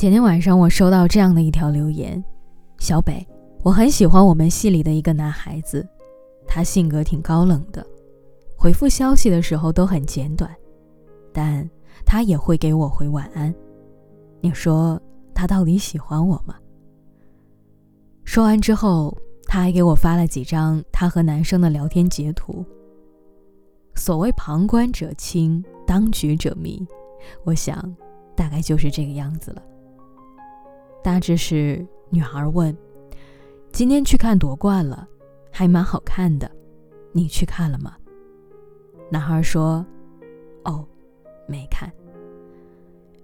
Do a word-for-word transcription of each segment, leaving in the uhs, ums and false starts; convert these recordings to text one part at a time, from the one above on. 前天晚上我收到这样的一条留言：小北，我很喜欢我们系里的一个男孩子，他性格挺高冷的，回复消息的时候都很简短，但他也会给我回晚安。你说他到底喜欢我吗？说完之后，他还给我发了几张他和男生的聊天截图。所谓旁观者清，当局者迷，我想大概就是这个样子了。大致是女孩问：今天去看夺冠了，还蛮好看的，你去看了吗？男孩说：哦，没看。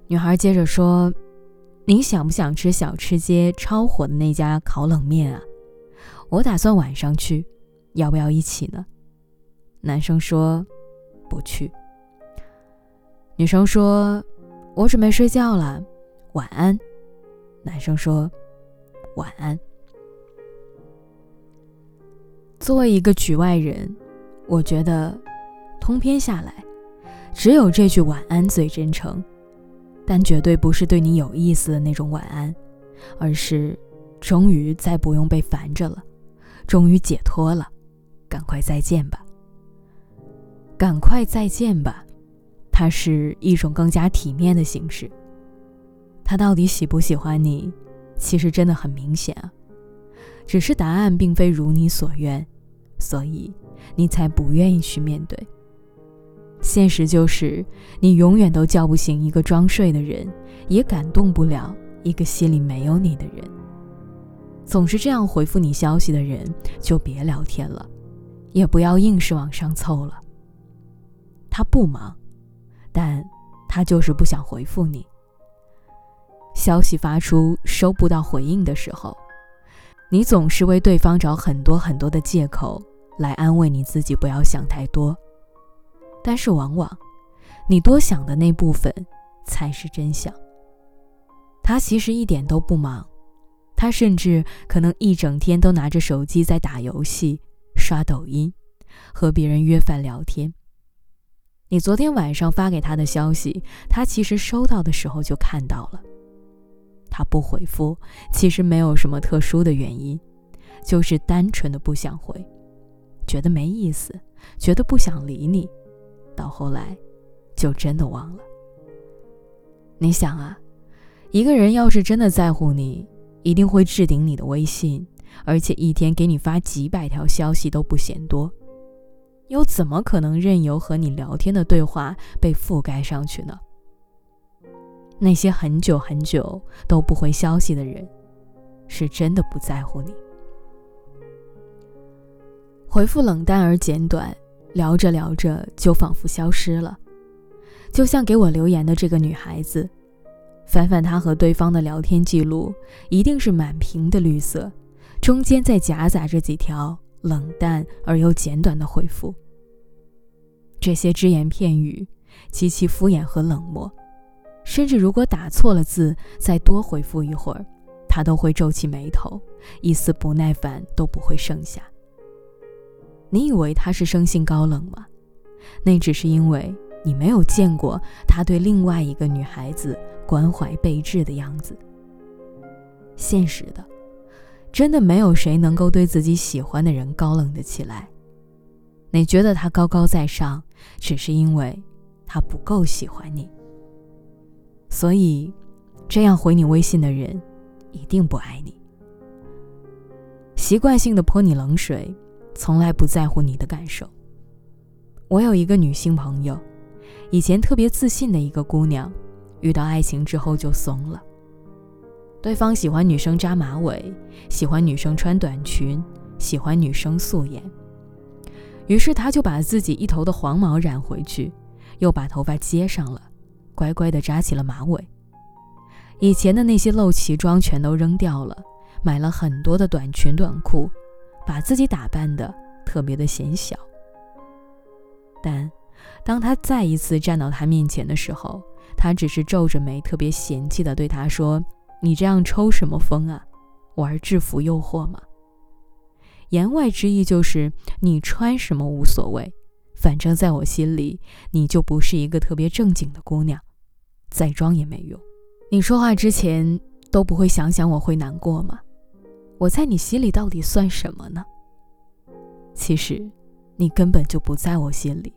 女孩接着说：你想不想吃小吃街超火的那家烤冷面啊？我打算晚上去，要不要一起呢？男生说：不去。女生说：我准备睡觉了，晚安。男生说：晚安。作为一个局外人，我觉得通篇下来只有这句晚安最真诚，但绝对不是对你有意思的那种晚安，而是终于再不用被烦着了，终于解脱了，赶快再见吧。赶快再见吧，它是一种更加体面的形式。他到底喜不喜欢你，其实真的很明显啊，只是答案并非如你所愿，所以你才不愿意去面对。现实就是你永远都叫不醒一个装睡的人，也感动不了一个心里没有你的人。总是这样回复你消息的人就别聊天了，也不要硬是往上凑了。他不忙，但他就是不想回复你。消息发出收不到回应的时候，你总是为对方找很多很多的借口来安慰你自己不要想太多，但是往往你多想的那部分才是真相。他其实一点都不忙，他甚至可能一整天都拿着手机在打游戏、刷抖音，和别人约饭聊天。你昨天晚上发给他的消息，他其实收到的时候就看到了。他不回复，其实没有什么特殊的原因，就是单纯的不想回，觉得没意思，觉得不想理你。到后来就真的忘了。你想啊，一个人要是真的在乎你，一定会置顶你的微信，而且一天给你发几百条消息都不嫌多，又怎么可能任由和你聊天的对话被覆盖上去呢？那些很久很久都不回消息的人，是真的不在乎你。回复冷淡而简短，聊着聊着就仿佛消失了。就像给我留言的这个女孩子，翻翻她和对方的聊天记录，一定是满屏的绿色，中间再夹杂着几条冷淡而又简短的回复。这些只言片语极其敷衍和冷漠，甚至如果打错了字，再多回复一会儿，她都会皱起眉头，一丝不耐烦都不会剩下。你以为他是生性高冷吗？那只是因为你没有见过他对另外一个女孩子关怀备至的样子。现实的，真的没有谁能够对自己喜欢的人高冷得起来。你觉得他高高在上，只是因为他不够喜欢你。所以，这样回你微信的人，一定不爱你。习惯性的泼你冷水，从来不在乎你的感受。我有一个女性朋友，以前特别自信的一个姑娘，遇到爱情之后就怂了。对方喜欢女生扎马尾，喜欢女生穿短裙，喜欢女生素颜，于是她就把自己一头的黄毛染回去，又把头发接上了，乖乖地扎起了马尾。以前的那些露脐装全都扔掉了，买了很多的短裙短裤，把自己打扮得特别的显小。但当他再一次站到他面前的时候，他只是皱着眉，特别嫌弃地对他说：你这样抽什么风啊？玩制服诱惑吗？言外之意就是你穿什么无所谓，反正在我心里你就不是一个特别正经的姑娘，再装也没用。你说话之前都不会想想我会难过吗？我在你心里到底算什么呢？其实你根本就不在我心里，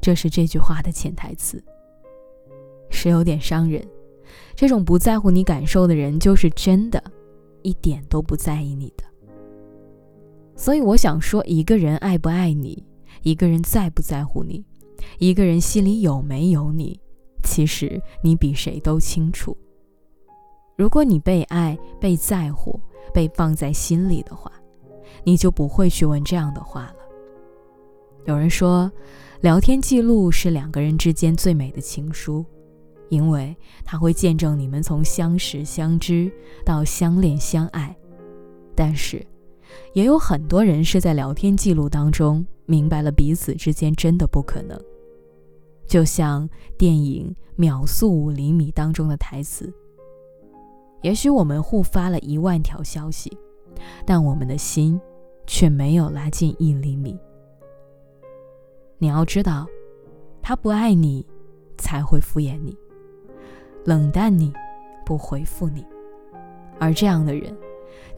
这是这句话的潜台词，是有点伤人。这种不在乎你感受的人，就是真的一点都不在意你的。所以我想说，一个人爱不爱你，一个人在不在乎你，一个人心里有没有你，其实你比谁都清楚。如果你被爱、被在乎、被放在心里的话，你就不会去问这样的话了。有人说，聊天记录是两个人之间最美的情书，因为它会见证你们从相识相知到相恋相爱。但是也有很多人是在聊天记录当中明白了彼此之间真的不可能，就像电影《秒速五厘米》当中的台词，也许我们互发了一万条消息，但我们的心却没有拉近一厘米。你要知道，他不爱你才会敷衍你，冷淡你，不回复你。而这样的人，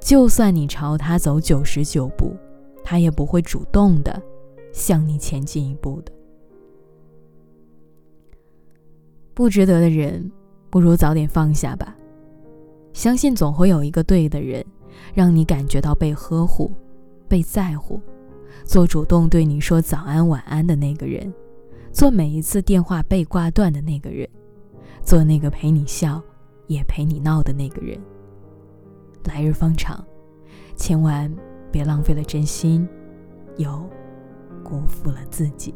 就算你朝他走九十九步，他也不会主动的向你前进一步的。不值得的人，不如早点放下吧。相信总会有一个对的人，让你感觉到被呵护、被在乎，做主动对你说早安晚安的那个人，做每一次电话被挂断的那个人，做那个陪你笑也陪你闹的那个人。来日方长，千万别浪费了真心，又辜负了自己。